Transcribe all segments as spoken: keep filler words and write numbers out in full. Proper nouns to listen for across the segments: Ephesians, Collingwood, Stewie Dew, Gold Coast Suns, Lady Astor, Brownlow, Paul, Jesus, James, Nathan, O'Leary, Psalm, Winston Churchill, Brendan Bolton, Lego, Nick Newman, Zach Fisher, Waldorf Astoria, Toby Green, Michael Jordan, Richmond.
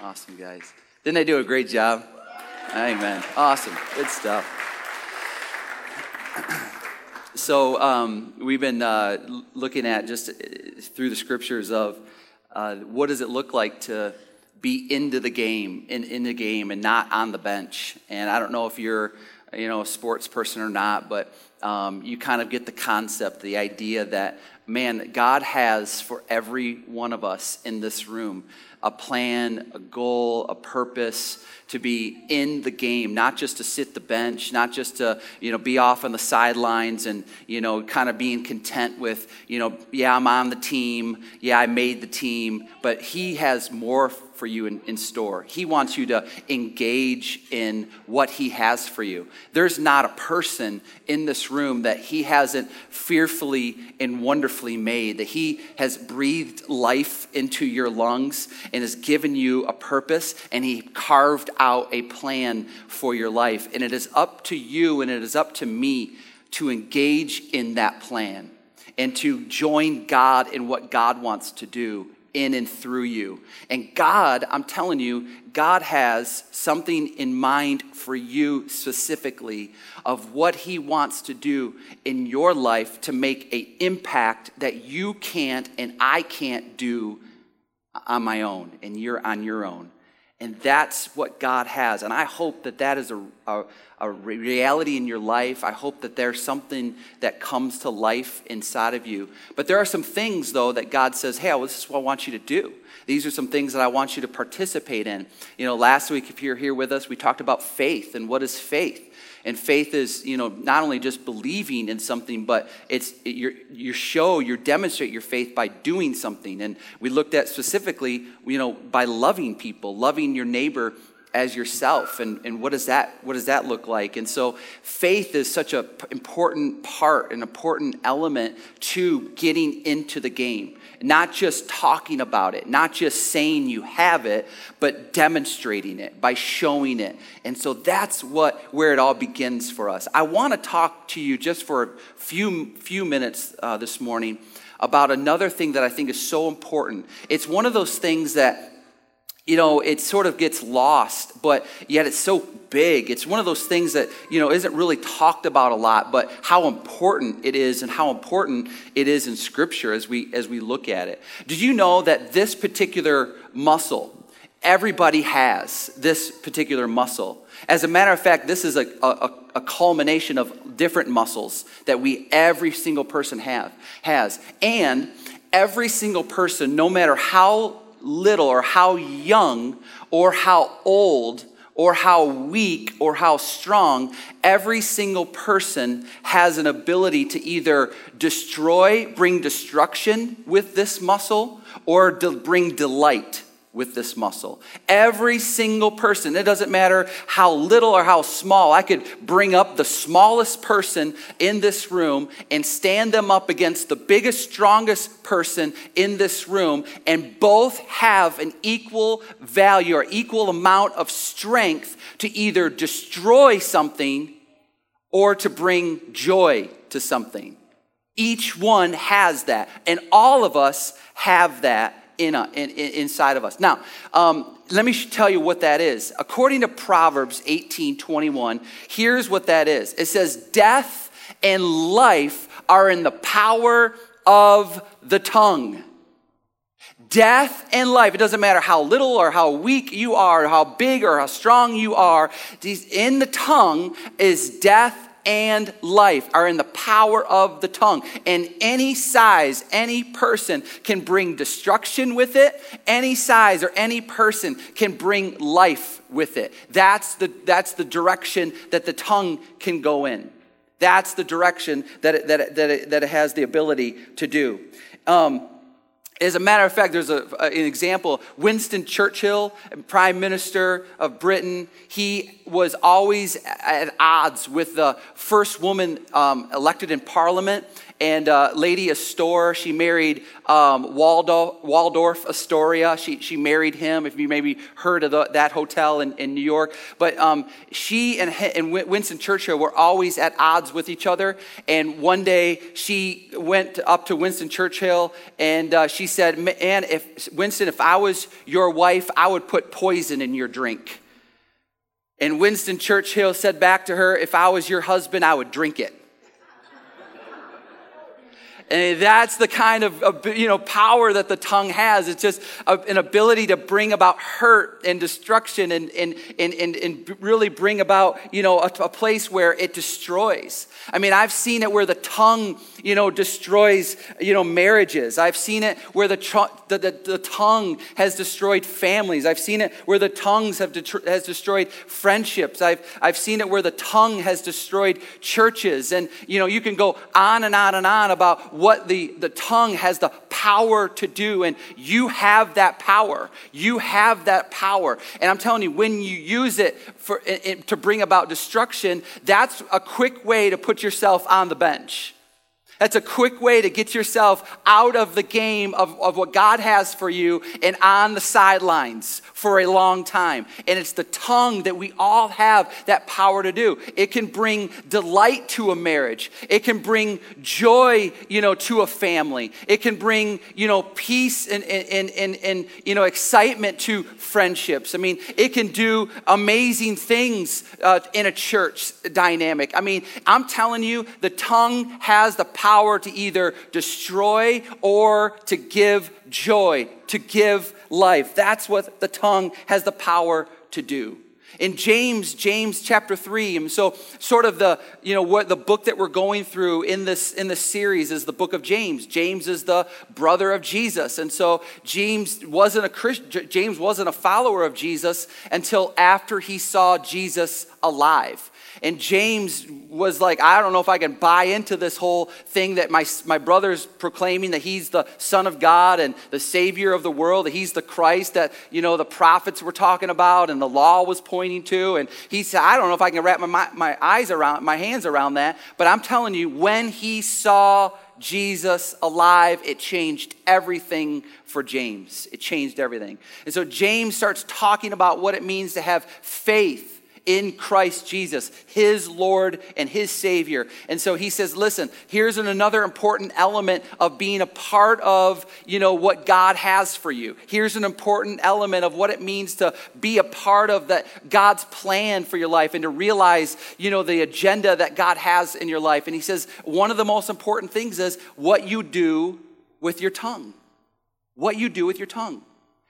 Awesome, guys. Didn't I do a great job? Amen. Awesome. Good stuff. So um, we've been uh, looking at just through the scriptures of uh, what does it look like to be into the game, in, in the game and not on the bench. And I don't know if you're, you know, a sports person or not, but um, you kind of get the concept, the idea that, man, God has for every one of us in this room a plan, a goal, a purpose to be in the game, not just to sit the bench, not just to, you know, be off on the sidelines and, you know, kind of being content with, you know, yeah, I'm on the team, yeah, I made the team, but he has more for you in, in store. He wants you to engage in what he has for you. There's not a person in this room that he hasn't fearfully and wonderfully made, that he has breathed life into your lungs and has given you a purpose, and he carved out a plan for your life. And it is up to you and it is up to me to engage in that plan and to join God in what God wants to do in and through you. And God, I'm telling you, God has something in mind for you specifically of what he wants to do in your life to make an impact that you can't and I can't do on my own, and you're on your own. And that's what God has. And I hope that that is a, a, a reality in your life. I hope that there's something that comes to life inside of you. But there are some things, though, that God says, hey, well, this is what I want you to do. These are some things that I want you to participate in. You know, last week, if you're here with us, we talked about faith and what is faith. And faith is, you know, not only just believing in something, but it's it, you you show, you demonstrate your faith by doing something. And we looked at specifically, you know, by loving people, loving your neighbor as yourself. And, and what does that what does that look like? And so faith is such an p- important part, an important element to getting into the game. Not just talking about it, not just saying you have it, but demonstrating it by showing it. And so that's what where it all begins for us. I want to talk to you just for a few few minutes uh, this morning about another thing that I think is so important. It's one of those things that, you know, it sort of gets lost, but yet it's so big. It's one of those things that, you know, isn't really talked about a lot, but how important it is and how important it is in Scripture as we as we look at it. Did you know that this particular muscle, everybody has this particular muscle? As a matter of fact, this is a, a, a culmination of different muscles that we, every single person have has. And every single person, no matter how little or how young or how old or how weak or how strong, every single person has an ability to either destroy, bring destruction with this muscle, or to bring delight with this muscle. Every single person, it doesn't matter how little or how small. I could bring up the smallest person in this room and stand them up against the biggest, strongest person in this room, and both have an equal value or equal amount of strength to either destroy something or to bring joy to something. Each one has that, and all of us have that In, a, in inside of us. Now, um, let me tell you what that is. According to Proverbs eighteen twenty-one, here's what that is. It says, death and life are in the power of the tongue. Death and life. It doesn't matter how little or how weak you are, or how big or how strong you are. In the tongue is death and life are in the power of the tongue. And any size, any person can bring destruction with it. Any size or any person can bring life with it. That's the, that's the direction that the tongue can go in. That's the direction that it, that it, that it, that it has the ability to do. Um, As a matter of fact, there's a, an example. Winston Churchill, Prime Minister of Britain, he was always at odds with the first woman um, elected in Parliament. And uh, Lady Astor, she married um, Waldo, Waldorf Astoria. She she married him, if you maybe heard of the, that hotel in, in New York. But um, she and, and Winston Churchill were always at odds with each other. And one day she went up to Winston Churchill and uh, she said, "Man, if Winston, if I was your wife, I would put poison in your drink." And Winston Churchill said back to her, "If I was your husband, I would drink it." And that's the kind of, you know, power that the tongue has. It's just an ability to bring about hurt and destruction and and and and, and really bring about, you know, a, a place where it destroys. I mean, I've seen it where the tongue, you know, destroys, you know, marriages. I've seen it where the the, the, the tongue has destroyed families. I've seen it where the tongues have detr- has destroyed friendships. I've I've seen it where the tongue has destroyed churches. And, you know, you can go on and on and on about what the, the tongue has the power to do, and you have that power. You have that power. And I'm telling you, when you use it for it, it, to bring about destruction, that's a quick way to put yourself on the bench. That's a quick way to get yourself out of the game of, of what God has for you and on the sidelines for a long time. And it's the tongue that we all have that power to do. It can bring delight to a marriage. It can bring joy, you know, to a family. It can bring, you know, peace and, and, and, and you know, excitement to friendships. I mean, it can do amazing things uh, in a church dynamic. I mean, I'm telling you, the tongue has the power. Power to either destroy or to give joy, to give life. That's what the tongue has the power to do. In James, James chapter three, and so sort of the, you know, what the book that we're going through in this in this series is the book of James. James is the brother of Jesus, and so James wasn't a Christ, James wasn't a follower of Jesus until after he saw Jesus alive. And James was like, I don't know if I can buy into this whole thing that my my brother's proclaiming, that he's the Son of God and the Savior of the world, that he's the Christ that, you know, the prophets were talking about and the law was pointing to. And he said, I don't know if I can wrap my, my, my eyes around, my hands around that. But I'm telling you, when he saw Jesus alive, it changed everything for James. It changed everything. And so James starts talking about what it means to have faith in Christ Jesus, his Lord and his Savior. And so he says, listen, here's an, another important element of being a part of, you know, what God has for you. Here's an important element of what it means to be a part of that God's plan for your life and to realize, you know, the agenda that God has in your life. And he says, one of the most important things is what you do with your tongue. What you do with your tongue.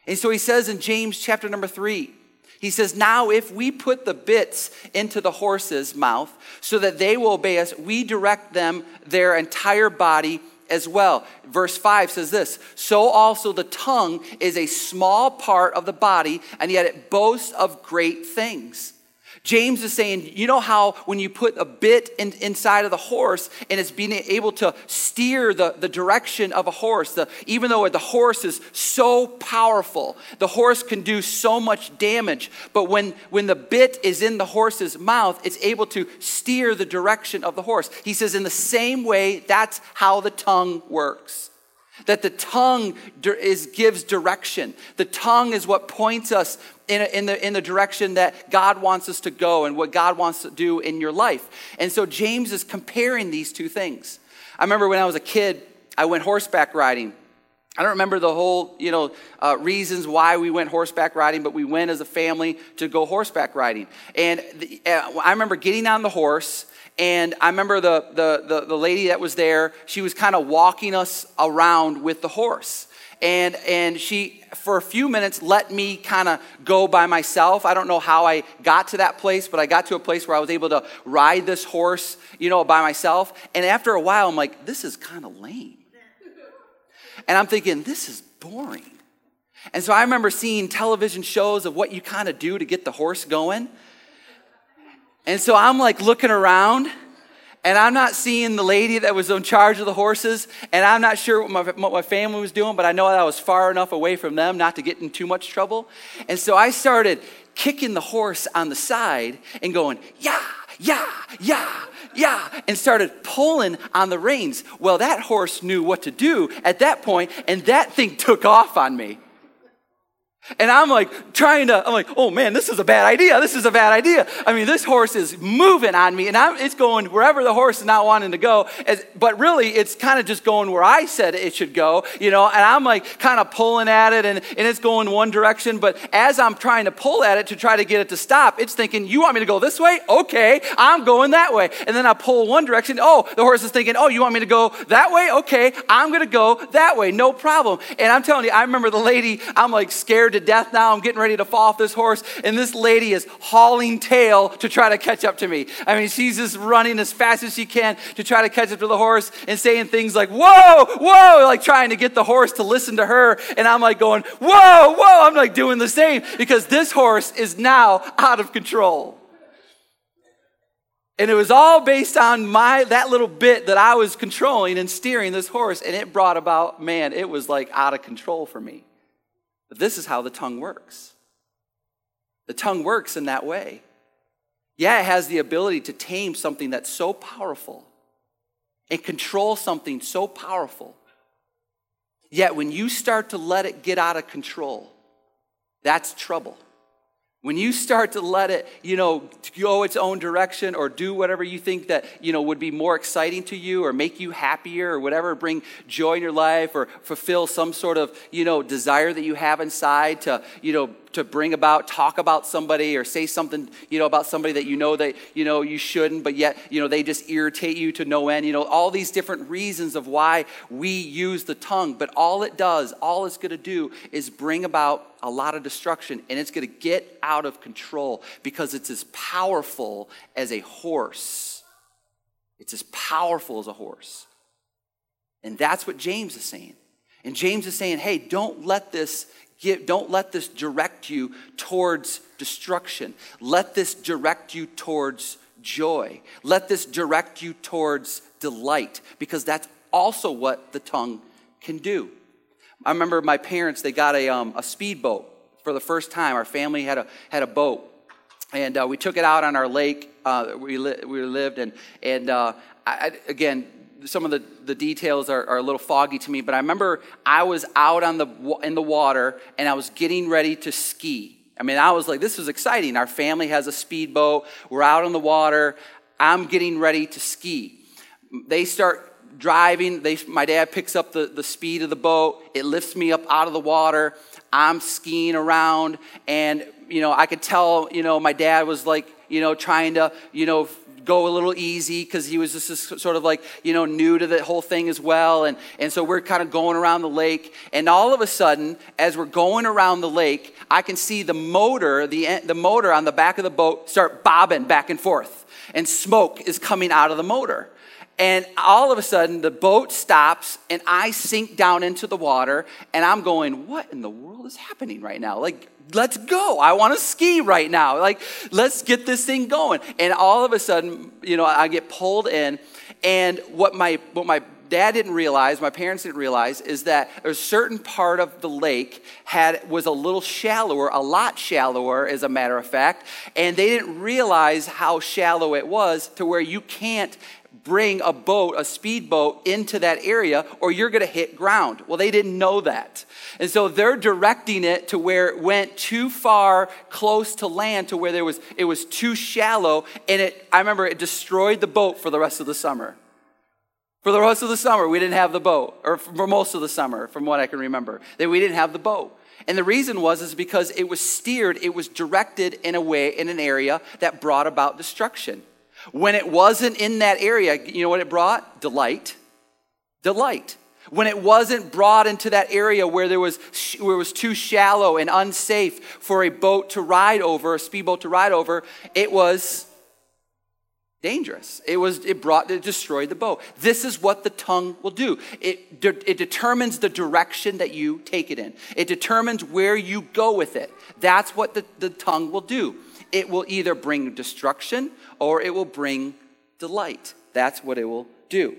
And so he says in James chapter number three, he says, now if we put the bits into the horse's mouth so that they will obey us, we direct them their entire body as well. Verse five says this, so also the tongue is a small part of the body, and yet it boasts of great things. James is saying, you know how when you put a bit in, inside of the horse and it's being able to steer the, the direction of a horse, the, even though the horse is so powerful, the horse can do so much damage, but when, when the bit is in the horse's mouth, it's able to steer the direction of the horse. He says in the same way, that's how the tongue works. That the tongue is gives direction. The tongue is what points us in, a, in, the, in the direction that God wants us to go and what God wants to do in your life. And so James is comparing these two things. I remember when I was a kid, I went horseback riding. I don't remember the whole, you know, uh, reasons why we went horseback riding, but we went as a family to go horseback riding. And the, uh, I remember getting on the horse. And I remember the, the, the, the lady that was there, she was kind of walking us around with the horse. And and she, for a few minutes, let me kind of go by myself. I don't know how I got to that place, but I got to a place where I was able to ride this horse, you know, by myself. And after a while, I'm like, this is kind of lame. And I'm thinking, this is boring. And so I remember seeing television shows of what you kind of do to get the horse going. And so I'm like looking around, and I'm not seeing the lady that was in charge of the horses, and I'm not sure what my, what my family was doing, but I know that I was far enough away from them not to get in too much trouble. And so I started kicking the horse on the side and going, yeah, yeah, yeah, yeah, and started pulling on the reins. Well, that horse knew what to do at that point, and that thing took off on me. And I'm like trying to, I'm like, oh man, this is a bad idea. This is a bad idea. I mean, this horse is moving on me and I'm, it's going wherever the horse is not wanting to go. As, but really, it's kind of just going where I said it should go, you know, and I'm like kind of pulling at it and, and it's going one direction. But as I'm trying to pull at it to try to get it to stop, it's thinking, you want me to go this way? Okay, I'm going that way. And then I pull one direction. Oh, the horse is thinking, oh, you want me to go that way? Okay, I'm going to go that way. No problem. And I'm telling you, I remember the lady, I'm like scared to to death now. I'm getting ready to fall off this horse, and this lady is hauling tail to try to catch up to me. I mean, she's just running as fast as she can to try to catch up to the horse and saying things like, whoa, whoa, like trying to get the horse to listen to her. And I'm like going, whoa, whoa. I'm like doing the same because this horse is now out of control. And it was all based on my that little bit that I was controlling and steering this horse, and it brought about, man, it was like out of control for me. But this is how the tongue works. The tongue works in that way. Yeah, it has the ability to tame something that's so powerful and control something so powerful. Yet when you start to let it get out of control, that's trouble. When you start to let it, you know, go its own direction or do whatever you think that, you know, would be more exciting to you or make you happier or whatever, bring joy in your life or fulfill some sort of, you know, desire that you have inside to, you know, to bring about, talk about somebody or say something, you know, about somebody that you know that, you know, you shouldn't, but yet, you know, they just irritate you to no end. You know, all these different reasons of why we use the tongue, but all it does, all it's going to do is bring about a lot of destruction, and it's going to get out of control because it's as powerful as a horse. It's as powerful as a horse. And that's what James is saying. And James is saying, hey, don't let this Give, don't let this direct you towards destruction. Let this direct you towards joy. Let this direct you towards delight, because that's also what the tongue can do. I remember my parents, they got a, um, a speedboat for the first time. Our family had a, had a boat, and uh, we took it out on our lake. Uh, we, li- we lived, and, and uh, I, again, some of the, the details are, are a little foggy to me, but I remember I was out on the in the water and I was getting ready to ski. I mean, I was like, this is exciting. Our family has a speedboat. We're out on the water. I'm getting ready to ski. They start driving. They, my dad picks up the, the speed of the boat. It lifts me up out of the water. I'm skiing around, and, you know, I could tell, you know, my dad was like, you know, trying to, you know, go a little easy because he was just sort of like, you know, new to the whole thing as well. And, and so we're kind of going around the lake. And all of a sudden, as we're going around the lake, I can see the motor, the, the motor on the back of the boat start bobbing back and forth. And smoke is coming out of the motor. And all of a sudden, the boat stops, and I sink down into the water, and I'm going, what in the world is happening right now? Like, let's go. I want to ski right now. Like, let's get this thing going. And all of a sudden, you know, I get pulled in, and what my what my dad didn't realize, my parents didn't realize, is that a certain part of the lake had was a little shallower, a lot shallower, as a matter of fact, and they didn't realize how shallow it was to where you can't bring a boat, a speedboat, into that area, or you're going to hit ground. Well, they didn't know that. And so they're directing it to where it went too far close to land, to where there was it was too shallow, and it I remember it destroyed the boat for the rest of the summer. For the rest of the summer, we didn't have the boat, or for most of the summer, from what I can remember, that we didn't have the boat. And the reason was is because it was steered, it was directed in a way, in an area that brought about destruction. When it wasn't in that area, you know what it brought? Delight. Delight. When it wasn't brought into that area where there was where it was too shallow and unsafe for a boat to ride over, a speedboat to ride over, it was dangerous. It was it brought it destroyed the boat. This is what the tongue will do. It de- it determines the direction that you take it in. It determines where you go with it. That's what the, the tongue will do. It will either bring destruction or it will bring delight. That's what it will do.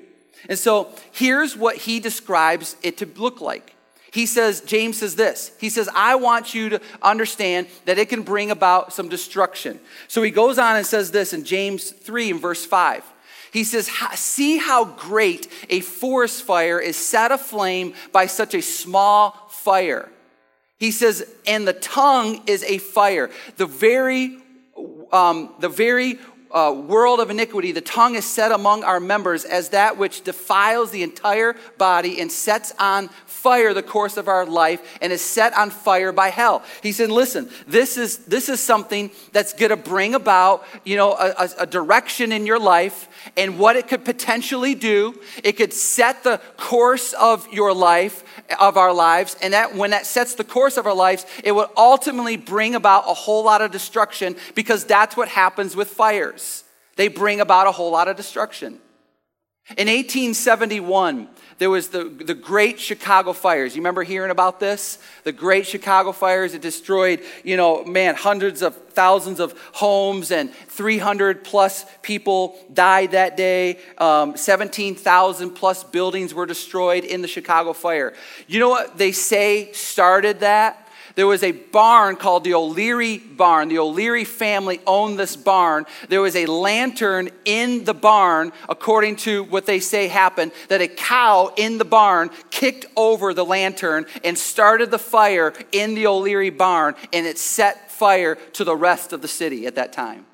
And so here's what he describes it to look like. He says, James says this. He says, I want you to understand that it can bring about some destruction. So he goes on and says this in James three and verse five. He says, see how great a forest fire is set aflame by such a small fire. He says, and the tongue is a fire. The very, um, the very uh, world of iniquity, the tongue is set among our members as that which defiles the entire body and sets on fire the course of our life and is set on fire by hell. He said, listen, this is, this is something that's going to bring about, you know, a, a direction in your life and what it could potentially do. It could set the course of your life, of our lives. And that when that sets the course of our lives, it would ultimately bring about a whole lot of destruction, because that's what happens with fires. They bring about a whole lot of destruction. In eighteen seventy-one, there was the, the Great Chicago Fires. You remember hearing about this? The Great Chicago Fires. It destroyed, you know, man, hundreds of thousands of homes, and three hundred plus people died that day. Um, seventeen thousand plus buildings were destroyed in the Chicago Fire. You know what they say started that? There was a barn called the O'Leary barn. The O'Leary family owned this barn. There was a lantern in the barn, according to what they say happened, that a cow in the barn kicked over the lantern and started the fire in the O'Leary barn, and it set fire to the rest of the city at that time.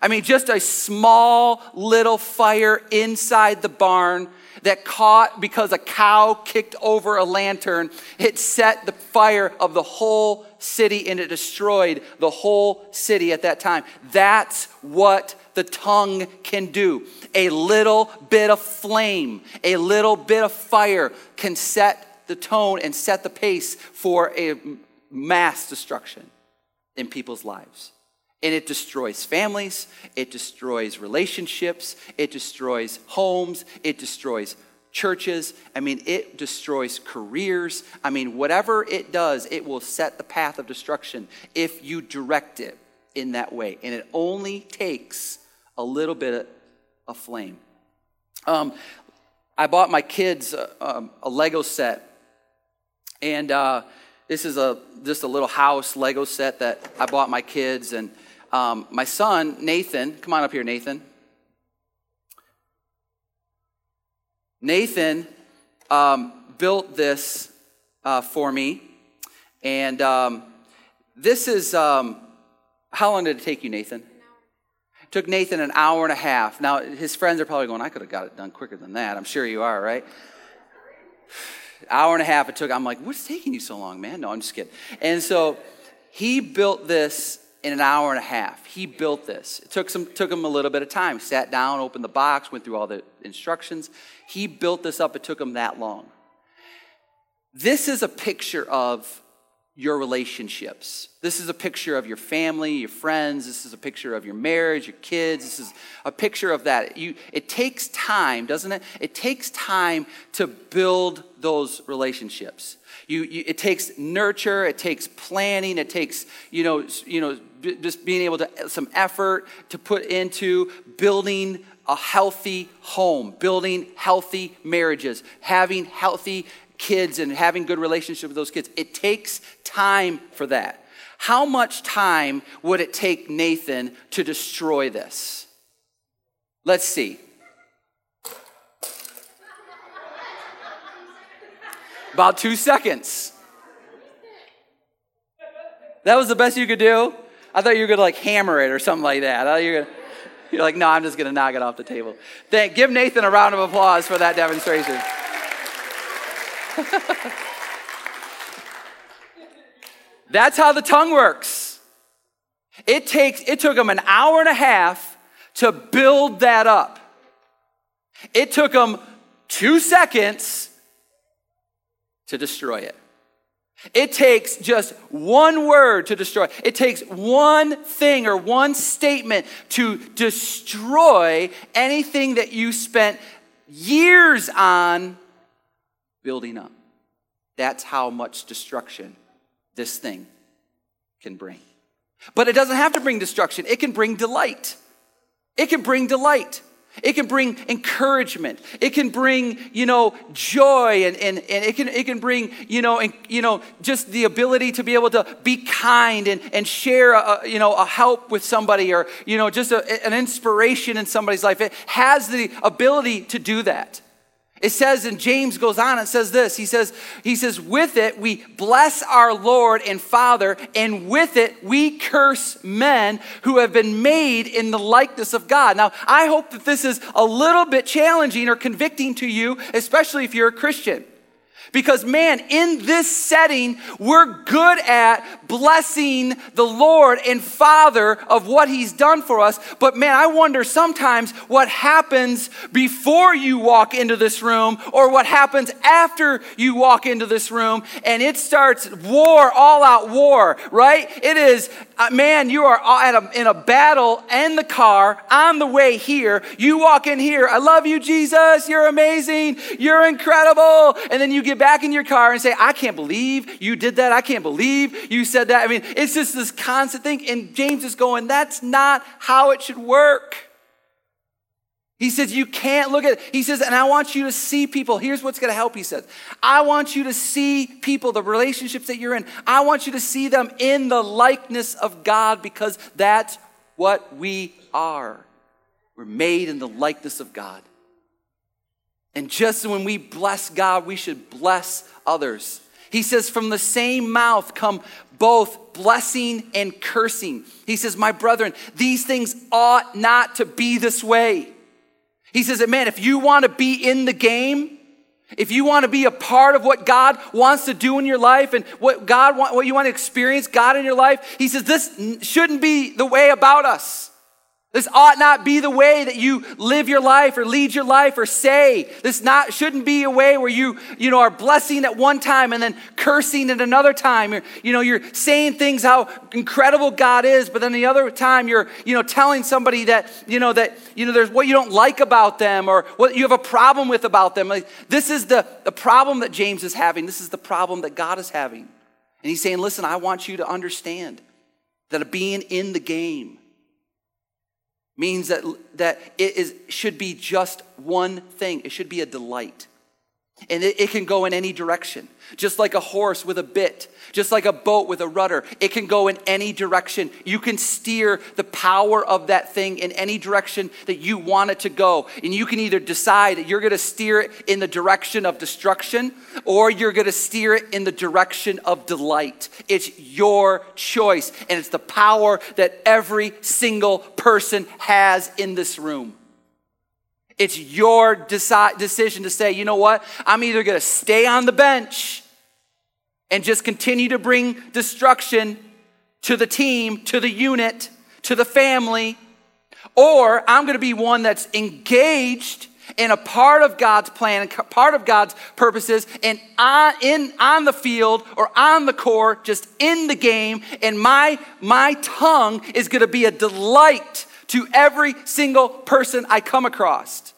I mean, just a small little fire inside the barn that caught because a cow kicked over a lantern. It set the fire of the whole city, and it destroyed the whole city at that time. That's what the tongue can do. A little bit of flame, a little bit of fire can set the tone and set the pace for a mass destruction in people's lives. And it destroys families, it destroys relationships, it destroys homes, it destroys churches. I mean, it destroys careers. I mean, whatever it does, it will set the path of destruction if you direct it in that way. And it only takes a little bit of flame. Um, I bought my kids a, um, a Lego set, and uh, this is a just a little house Lego set that I bought my kids, and Um, my son, Nathan, come on up here, Nathan. Nathan um, built this uh, for me. And um, this is, um, how long did it take you, Nathan? It took Nathan an hour and a half. Now, his friends are probably going, I could have got it done quicker than that. I'm sure you are, right? Hour and a half it took. I'm like, what's taking you so long, man? No, I'm just kidding. And so he built this in an hour and a half. He built this. It took some took him a little bit of time. Sat down, opened the box, went through all the instructions. He built this up. It took him that long. This is a picture of your relationships. This is a picture of your family, your friends. This is a picture of your marriage, your kids. This is a picture of that. You, it takes time, doesn't it? It takes time to build those relationships. You, you, it takes nurture, it takes planning, it takes, you know, you know, b- just being able to, some effort to put into building a healthy home, building healthy marriages, having healthy kids and having good relationships with those kids. It takes time for that. How much time would it take Nathan to destroy this? Let's see. About two seconds. That was the best you could do? I thought you were going to like hammer it or something like that. I thought you were gonna, you're like, no, I'm just going to knock it off the table. Thank, give Nathan a round of applause for that demonstration. That's how the tongue works. It takes. It took him an hour and a half to build that up. It took him two seconds to destroy it. It takes just one word to destroy. It takes one thing or one statement to destroy anything that you spent years on building up. That's how much destruction this thing can bring. But it doesn't have to bring destruction. It can bring delight. It can bring delight. It can bring encouragement. It can bring, you know, joy, and, and, and it can it can bring, you know, and, you know, just the ability to be able to be kind and, and share, a, you know, a help with somebody, or, you know, just a, an inspiration in somebody's life. It has the ability to do that. It says, and James goes on and says this, he says, he says, with it we bless our Lord and Father, and with it we curse men who have been made in the likeness of God. Now, I hope that this is a little bit challenging or convicting to you, especially if you're a Christian. Because, man, in this setting, we're good at blessing the Lord and Father of what he's done for us. But, man, I wonder sometimes what happens before you walk into this room, or what happens after you walk into this room, and it starts war, all-out war, right? It is, man, you are at a, in a battle in the car on the way here. You walk in here, I love you, Jesus, you're amazing, you're incredible, and then you get back in your car and say, I can't believe you did that. I can't believe you said that. I mean, it's just this constant thing. And James is going, that's not how it should work. He says, you can't look at it. He says, and I want you to see people. Here's what's going to help, he says. I want you to see people, the relationships that you're in. I want you to see them in the likeness of God, because that's what we are. We're made in the likeness of God. And just when we bless God, we should bless others. He says, from the same mouth come both blessing and cursing. He says, my brethren, these things ought not to be this way. He says, man, if you want to be in the game, if you want to be a part of what God wants to do in your life, and what God want, what you want to experience God in your life, he says, this shouldn't be the way about us. This ought not be the way that you live your life or lead your life or say. This not shouldn't be a way where you, you know, are blessing at one time and then cursing at another time. You're, you know, you're saying things how incredible God is, but then the other time you're, you know, telling somebody that, you know, that, you know, there's what you don't like about them, or what you have a problem with about them. Like, this is the, the problem that James is having. This is the problem that God is having. And he's saying, listen, I want you to understand that being in the game means that, that it is, should be just one thing. It should be a delight. And it, it can go in any direction. Just like a horse with a bit, just like a boat with a rudder, it can go in any direction. You can steer the power of that thing in any direction that you want it to go. And you can either decide that you're going to steer it in the direction of destruction, or you're going to steer it in the direction of delight. It's your choice. And it's the power that every single person has in this room. It's your deci- decision to say, you know what? I'm either going to stay on the bench and just continue to bring destruction to the team, to the unit, to the family, or I'm going to be one that's engaged in a part of God's plan and part of God's purposes, and on, in, on the field or on the court, just in the game, and my, my tongue is going to be a delight to every single person I come across.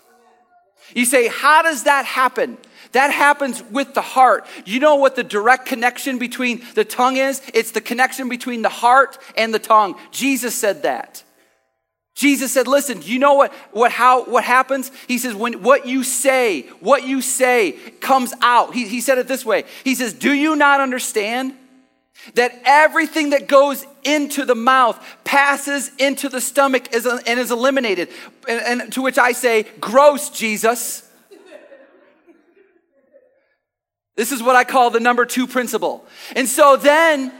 You say, how does that happen? That happens with the heart. You know what the direct connection between the tongue is? It's the connection between the heart and the tongue. Jesus said that. Jesus said, listen, do you know what, what, how, what happens? He says, when what you say, what you say comes out. He, he said it this way. He says, do you not understand that everything that goes into the mouth passes into the stomach is, and is eliminated? And, and to which I say, gross, Jesus. This is what I call the number two principle. And so then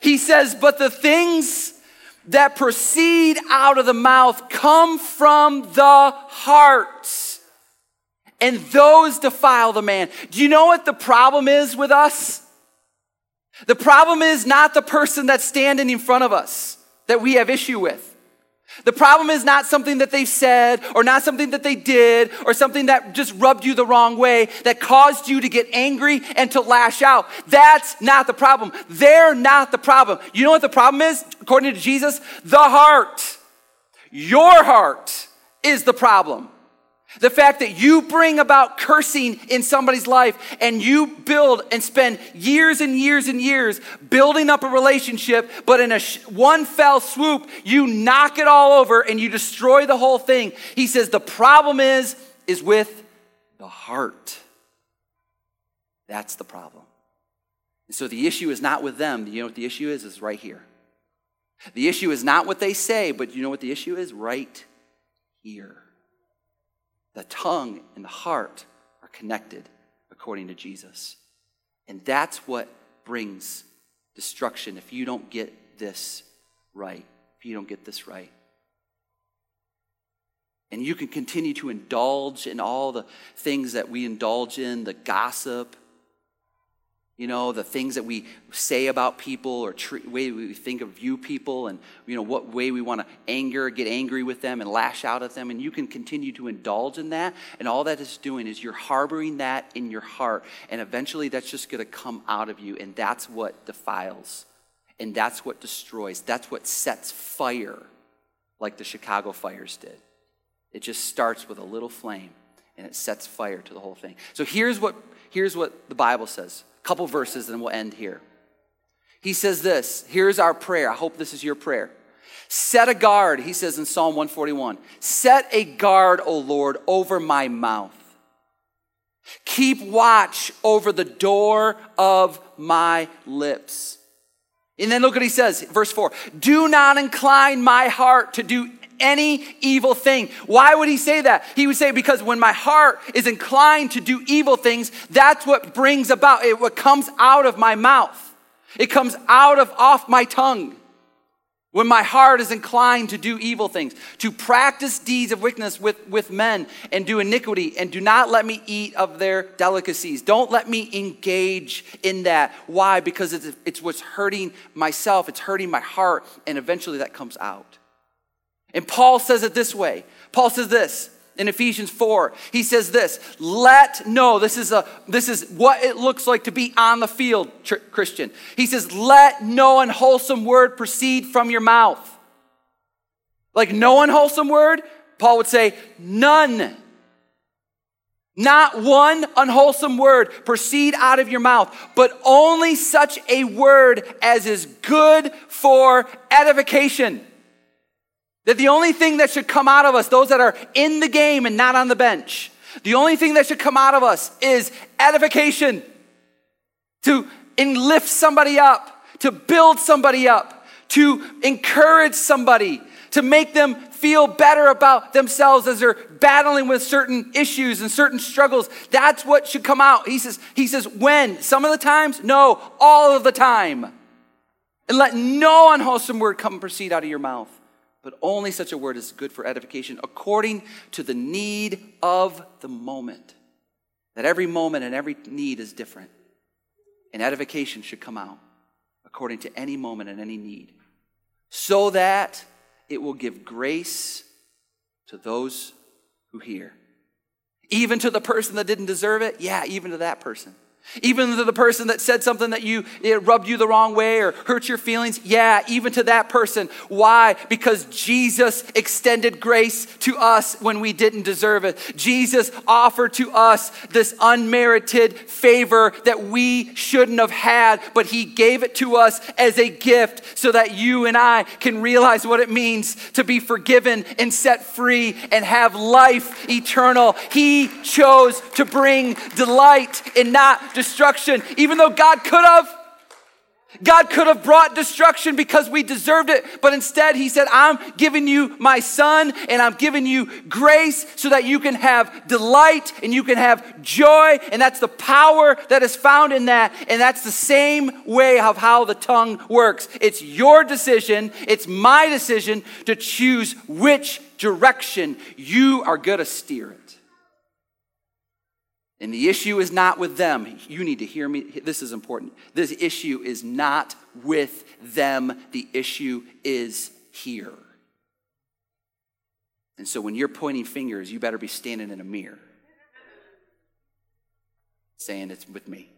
he says, but the things that proceed out of the mouth come from the heart, and those defile the man. Do you know what the problem is with us? The problem is not the person that's standing in front of us that we have issue with. The problem is not something that they said, or not something that they did, or something that just rubbed you the wrong way that caused you to get angry and to lash out. That's not the problem. They're not the problem. You know what the problem is, according to Jesus? The heart. Your heart is the problem. The fact that you bring about cursing in somebody's life and you build and spend years and years and years building up a relationship, but in a sh- one fell swoop, you knock it all over and you destroy the whole thing. He says the problem is, is with the heart. That's the problem. And so the issue is not with them. You know what the issue is? It's right here. The issue is not what they say, but you know what the issue is? Right here. The tongue and the heart are connected, according to Jesus. And that's what brings destruction if you don't get this right. If you don't get this right. And you can continue to indulge in all the things that we indulge in, the gossip, you know, the things that we say about people or tre- way we think of view people and, you know, what way we want to anger, get angry with them and lash out at them. And you can continue to indulge in that. And all that is doing is you're harboring that in your heart. And eventually that's just going to come out of you. And that's what defiles. And that's what destroys. That's what sets fire like the Chicago fires did. It just starts with a little flame and it sets fire to the whole thing. So here's what, here's what the Bible says. Couple verses and we'll end here. He says this. Here's our prayer. I hope this is your prayer. Set a guard, he says in Psalm one forty-one. Set a guard, O Lord, over my mouth. Keep watch over the door of my lips. And then look what he says, verse four. Do not incline my heart to do any evil thing. Why would he say that? He would say, because when my heart is inclined to do evil things, that's what brings about it, what comes out of my mouth. It comes out of off my tongue. When my heart is inclined to do evil things, to practice deeds of wickedness with, with men and do iniquity, and do not let me eat of their delicacies. Don't let me engage in that. Why? Because it's, it's what's hurting myself. It's hurting my heart. And eventually that comes out. And Paul says it this way. Paul says this in Ephesians four. He says this, let no, this is a this is what it looks like to be on the field, tr- Christian. He says, let no unwholesome word proceed from your mouth. Like no unwholesome word, Paul would say none. Not one unwholesome word proceed out of your mouth, but only such a word as is good for edification. That the only thing that should come out of us, those that are in the game and not on the bench, the only thing that should come out of us is edification. To lift somebody up, to build somebody up, to encourage somebody, to make them feel better about themselves as they're battling with certain issues and certain struggles. That's what should come out. He says, he says, when? Some of the times? No, all of the time. And let no unwholesome word come proceed out of your mouth. But only such a word is good for edification according to the need of the moment. That every moment and every need is different. And edification should come out according to any moment and any need. So that it will give grace to those who hear. Even to the person that didn't deserve it. Yeah, even to that person. Even to the person that said something that you, it rubbed you the wrong way or hurt your feelings. Yeah, even to that person. Why? Because Jesus extended grace to us when we didn't deserve it. Jesus offered to us this unmerited favor that we shouldn't have had, but he gave it to us as a gift so that you and I can realize what it means to be forgiven and set free and have life eternal. He chose to bring delight and not destruction, even though God could have. God could have brought destruction because we deserved it, but instead he said, I'm giving you my son and I'm giving you grace so that you can have delight and you can have joy, and that's the power that is found in that, and that's the same way of how the tongue works. It's your decision, it's my decision to choose which direction you are going to steer it. And the issue is not with them. You need to hear me. This is important. This issue is not with them. The issue is here. And so when you're pointing fingers, you better be standing in a mirror saying it's with me.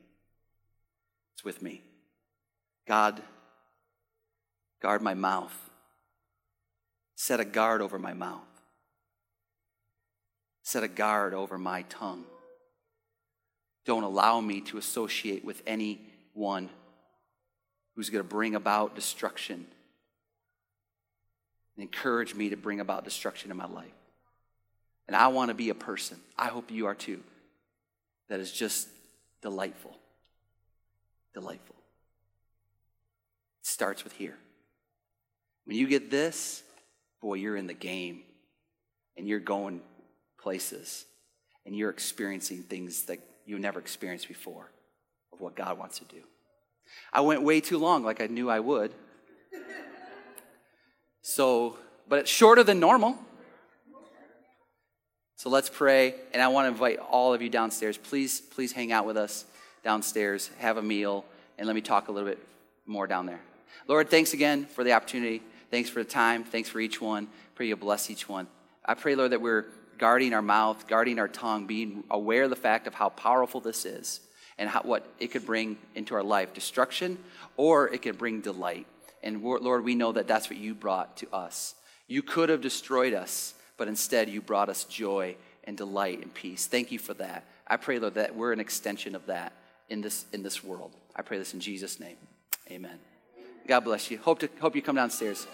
It's with me. God, guard my mouth. Set a guard over my mouth. set a guard over my tongue. Don't allow me to associate with anyone who's going to bring about destruction. Encourage me to bring about destruction in my life. And I want to be a person, I hope you are too, that is just delightful. Delightful. It starts with here. When you get this, boy, you're in the game. And you're going places. And you're experiencing things that you never experienced before of what God wants to do. I went way too long, like I knew I would. So, but it's shorter than normal. So let's pray, and I want to invite all of you downstairs. Please, please hang out with us downstairs, have a meal, and let me talk a little bit more down there. Lord, thanks again for the opportunity. Thanks for the time. Thanks for each one. Pray you bless each one. I pray, Lord, that we're guarding our mouth, guarding our tongue, being aware of the fact of how powerful this is and how, what it could bring into our life, destruction, or it could bring delight. And Lord, we know that that's what you brought to us. You could have destroyed us, but instead you brought us joy and delight and peace. Thank you for that. I pray, Lord, that we're an extension of that in this in this world. I pray this in Jesus' name. Amen. God bless you. Hope to hope you come downstairs.